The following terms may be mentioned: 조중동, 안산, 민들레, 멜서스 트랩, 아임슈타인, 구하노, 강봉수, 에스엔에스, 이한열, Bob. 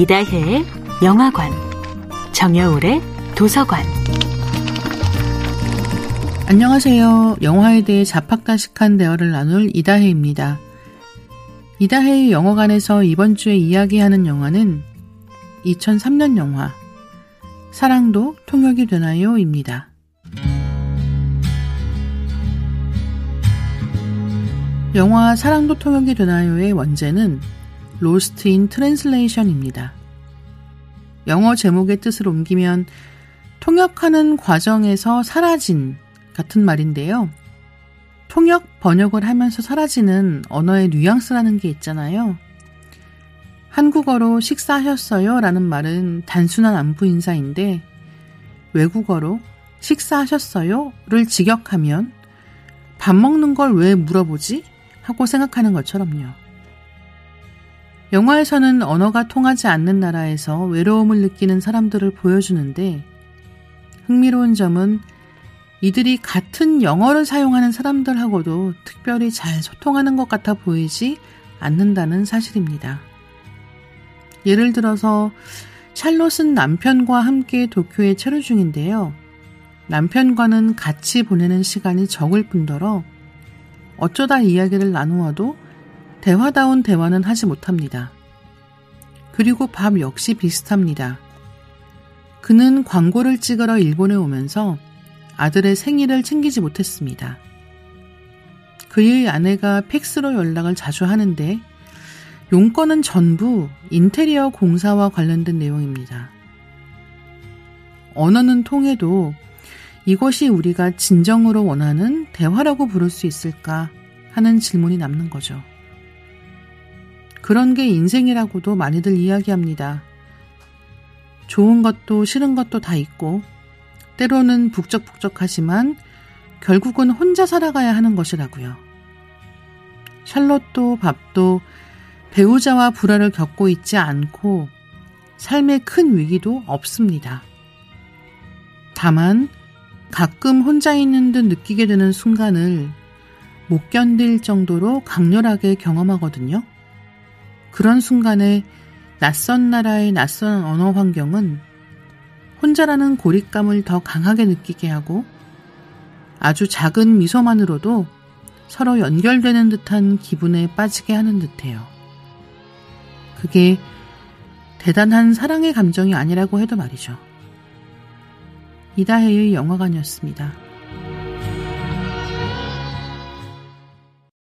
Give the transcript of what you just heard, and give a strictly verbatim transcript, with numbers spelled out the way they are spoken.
이다혜의 영화관, 정여울의 도서관. 안녕하세요. 영화에 대해 잡학다식한 대화를 나눌 이다혜입니다. 이다혜의 영화관에서 이번 주에 이야기하는 영화는 이천삼 년 영화 사랑도 통역이 되나요? 입니다. 영화 사랑도 통역이 되나요의 원제는 로스트 인 트랜슬레이션입니다. 영어 제목의 뜻을 옮기면 통역하는 과정에서 사라진 같은 말인데요. 통역, 번역을 하면서 사라지는 언어의 뉘앙스라는 게 있잖아요. 한국어로 식사하셨어요? 라는 말은 단순한 안부 인사인데 외국어로 식사하셨어요? 를 직역하면 밥 먹는 걸 왜 물어보지? 하고 생각하는 것처럼요. 영화에서는 언어가 통하지 않는 나라에서 외로움을 느끼는 사람들을 보여주는데 흥미로운 점은 이들이 같은 영어를 사용하는 사람들하고도 특별히 잘 소통하는 것 같아 보이지 않는다는 사실입니다. 예를 들어서 샬롯은 남편과 함께 도쿄에 체류 중인데요. 남편과는 같이 보내는 시간이 적을 뿐더러 어쩌다 이야기를 나누어도 대화다운 대화는 하지 못합니다. 그리고 밥 역시 비슷합니다. 그는 광고를 찍으러 일본에 오면서 아들의 생일을 챙기지 못했습니다. 그의 아내가 팩스로 연락을 자주 하는데 용건은 전부 인테리어 공사와 관련된 내용입니다. 언어는 통해도 이것이 우리가 진정으로 원하는 대화라고 부를 수 있을까 하는 질문이 남는 거죠. 그런 게 인생이라고도 많이들 이야기합니다. 좋은 것도 싫은 것도 다 있고 때로는 북적북적하지만 결국은 혼자 살아가야 하는 것이라고요. 샬롯도 밥도 배우자와 불화를 겪고 있지 않고 삶의 큰 위기도 없습니다. 다만 가끔 혼자 있는 듯 느끼게 되는 순간을 못 견딜 정도로 강렬하게 경험하거든요. 그런 순간에 낯선 나라의 낯선 언어 환경은 혼자라는 고립감을 더 강하게 느끼게 하고 아주 작은 미소만으로도 서로 연결되는 듯한 기분에 빠지게 하는 듯해요. 그게 대단한 사랑의 감정이 아니라고 해도 말이죠. 이다혜의 영화관이었습니다.